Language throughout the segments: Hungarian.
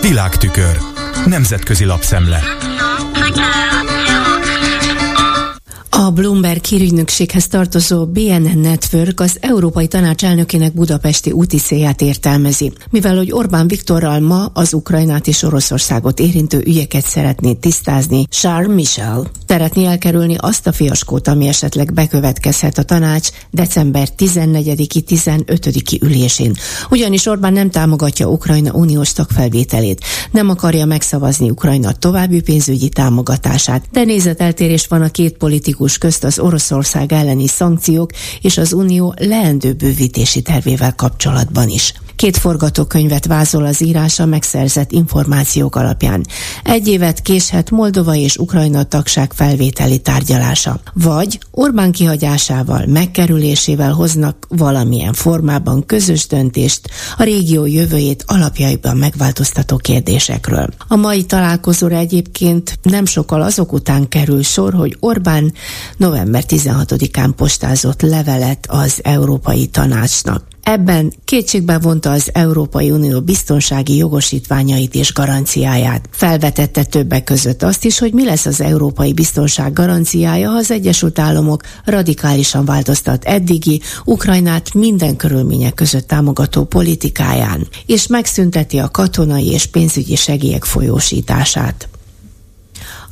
Világtükör. Nemzetközi lapszemle. A Bloomberg hírügynökséghez tartozó BNN Network az Európai Tanács elnökének budapesti útiszéját értelmezi, mivel hogy Orbán Viktorral ma az Ukrajnát és Oroszországot érintő ügyeket szeretné tisztázni Charles Michel. Szeretné elkerülni azt a fiaskót, ami esetleg bekövetkezhet a tanács december 14-15 ülésén. Ugyanis Orbán nem támogatja Ukrajna uniós tagfelvételét, nem akarja megszavazni Ukrajna további pénzügyi támogatását, de nézeteltérés van a két politikus közt az Oroszország elleni szankciók és az Unió leendő bővítési tervével kapcsolatban is. Két forgatókönyvet vázol az írása megszerzett információk alapján. 1 évet késhet Moldova és Ukrajna tagság felvételi tárgyalása. Vagy Orbán kihagyásával, megkerülésével hoznak valamilyen formában közös döntést a régió jövőjét alapjaiban megváltoztató kérdésekről. A mai találkozóra egyébként nem sokkal azok után kerül sor, hogy Orbán november 16-án postázott levelet az Európai Tanácsnak. Ebben kétségbe vonta az Európai Unió biztonsági jogosítványait és garanciáját. Felvetette többek között azt is, hogy mi lesz az európai biztonság garanciája, ha az Egyesült Államok radikálisan változtat eddigi, Ukrajnát minden körülmények között támogató politikáján, és megszünteti a katonai és pénzügyi segélyek folyósítását.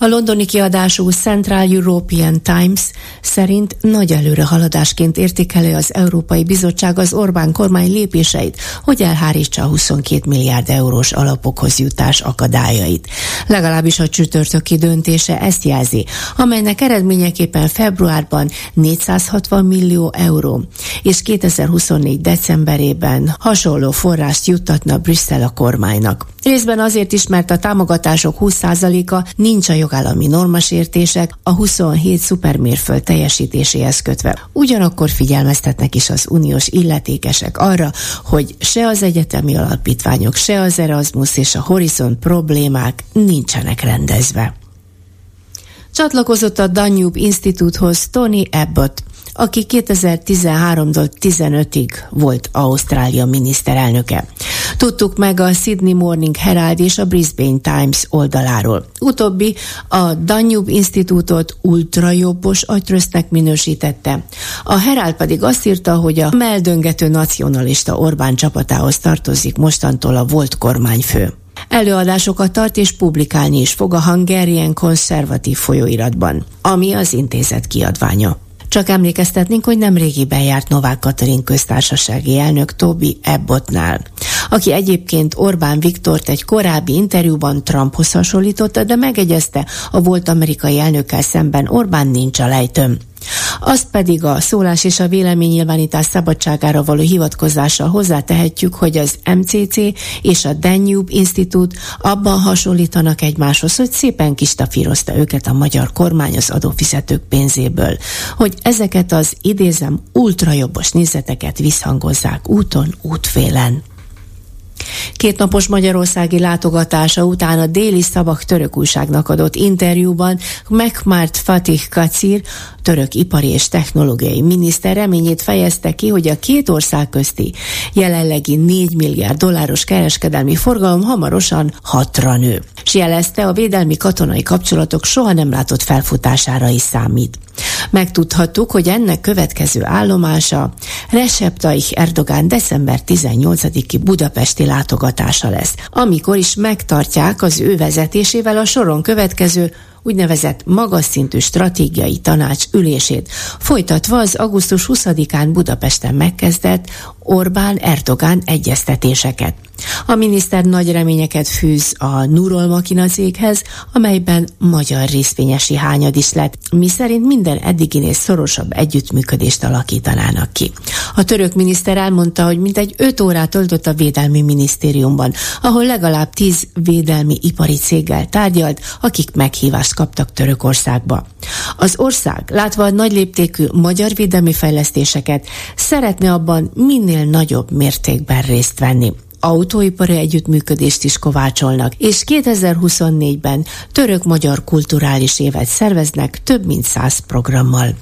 A londoni kiadású Central European Times szerint nagy előrehaladásként értékelő az Európai Bizottság az Orbán kormány lépéseit, hogy elhárítsa a 22 milliárd eurós alapokhoz jutás akadályait. Legalábbis a csütörtöki döntése ezt jelzi, amelynek eredményeképpen februárban 460 millió euró és 2024 decemberében hasonló forrást juttatna Brüsszel a kormánynak. Részben azért is, mert a támogatások 20%-a nincs a jogállami normasértések a 27 szupermérföld teljesítéséhez kötve. Ugyanakkor figyelmeztetnek is az uniós illetékesek arra, hogy se az egyetemi alapítványok, se az Erasmus és a Horizon problémák nincsenek rendezve. Csatlakozott a Danube Institute-hoz Tony Abbott, aki 2013-tól 15-ig volt Ausztrália miniszterelnöke. Tudtuk meg a Sydney Morning Herald és a Brisbane Times oldaláról. Utóbbi a Danube Institute-ot ultrajobbos agytrösznek minősítette. A Herald pedig azt írta, hogy a meldöngető nacionalista Orbán csapatához tartozik mostantól a volt kormányfő. Előadásokat tart és publikálni is fog a Hungarian Conservative folyóiratban, ami az intézet kiadványa. Csak emlékeztetnénk, hogy nemrégiben járt Novák Katalin köztársasági elnök Tony Abbottnál, aki egyébként Orbán Viktort egy korábbi interjúban Trumphoz hasonlította, de megegyezte, a volt amerikai elnökkel szemben Orbán nincs a lejtőn. Azt pedig a szólás és a véleménynyilvánítás szabadságára való hivatkozással hozzátehetjük, hogy az MCC és a Danube Institute abban hasonlítanak egymáshoz, hogy szépen kistafírozta őket a magyar kormány az adófizetők pénzéből, hogy ezeket az idézem ultrajobbos nézeteket visszhangozzák úton, útfélen. 2 napos magyarországi látogatása után a Déli Szabak török újságnak adott interjúban Mehmet Fatih Kacir, török ipari és technológiai miniszter reményét fejezte ki, hogy a két ország közti jelenlegi 4 milliárd dolláros kereskedelmi forgalom hamarosan 6-ra nő, s jelezte, a védelmi katonai kapcsolatok soha nem látott felfutására is számít. Megtudhattuk, hogy ennek következő állomása Recep Tayyip Erdogan december 18-i budapesti látogatása lesz, amikor is megtartják az ő vezetésével a soron következő úgynevezett magas szintű stratégiai tanács ülését, folytatva az augusztus 20-án Budapesten megkezdett Orbán-Erdogan egyeztetéseket. A miniszter nagy reményeket fűz a Nurol Makina céghez, amelyben magyar részvényesi hányad is lett, miszerint minden eddiginél szorosabb együttműködést alakítanának ki. A török miniszter elmondta, hogy mintegy 5 órát töltött a Védelmi Minisztériumban, ahol legalább 10 védelmi ipari céggel tárgyalt, akik meghívást kaptak Törökországba. Az ország, látva a nagyléptékű magyar védelmi fejlesztéseket, szeretne abban minél nagyobb mértékben részt venni. Autóipari együttműködést is kovácsolnak, és 2024-ben török-magyar kulturális évet szerveznek több mint 100 programmal.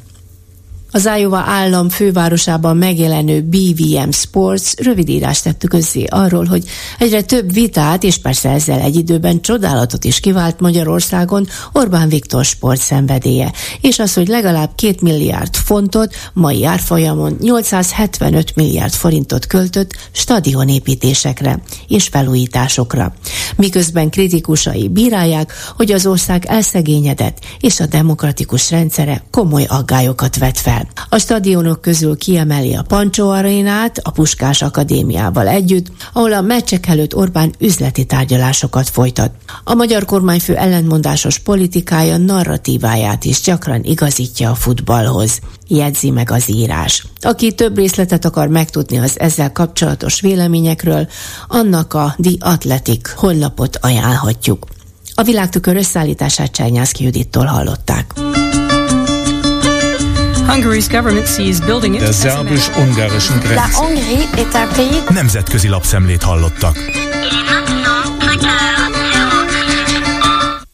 Az Iowa állam fővárosában megjelenő BVM Sports rövidírást tettük közzé arról, hogy egyre több vitát, és persze ezzel egy időben csodálatot is kivált Magyarországon Orbán Viktor sportszenvedélye, és az, hogy legalább 2 milliárd fontot, mai árfolyamon 875 milliárd forintot költött stadionépítésekre és felújításokra. Miközben kritikusai bírálják, hogy az ország elszegényedett, és a demokratikus rendszere komoly aggályokat vet fel. A stadionok közül kiemeli a Pancsó Arénát a Puskás Akadémiával együtt, ahol a meccsek előtt Orbán üzleti tárgyalásokat folytat. A magyar kormányfő ellentmondásos politikája narratíváját is gyakran igazítja a futballhoz, jegyzi meg az írás. Aki több részletet akar megtudni az ezzel kapcsolatos véleményekről, annak a The Athletic honlapot ajánlhatjuk. A Világtükör összeállítását Csernyánszky Judittól hallották. Az zárbus ungarischen Grenzen. Nemzetközi lapszemlét hallottak.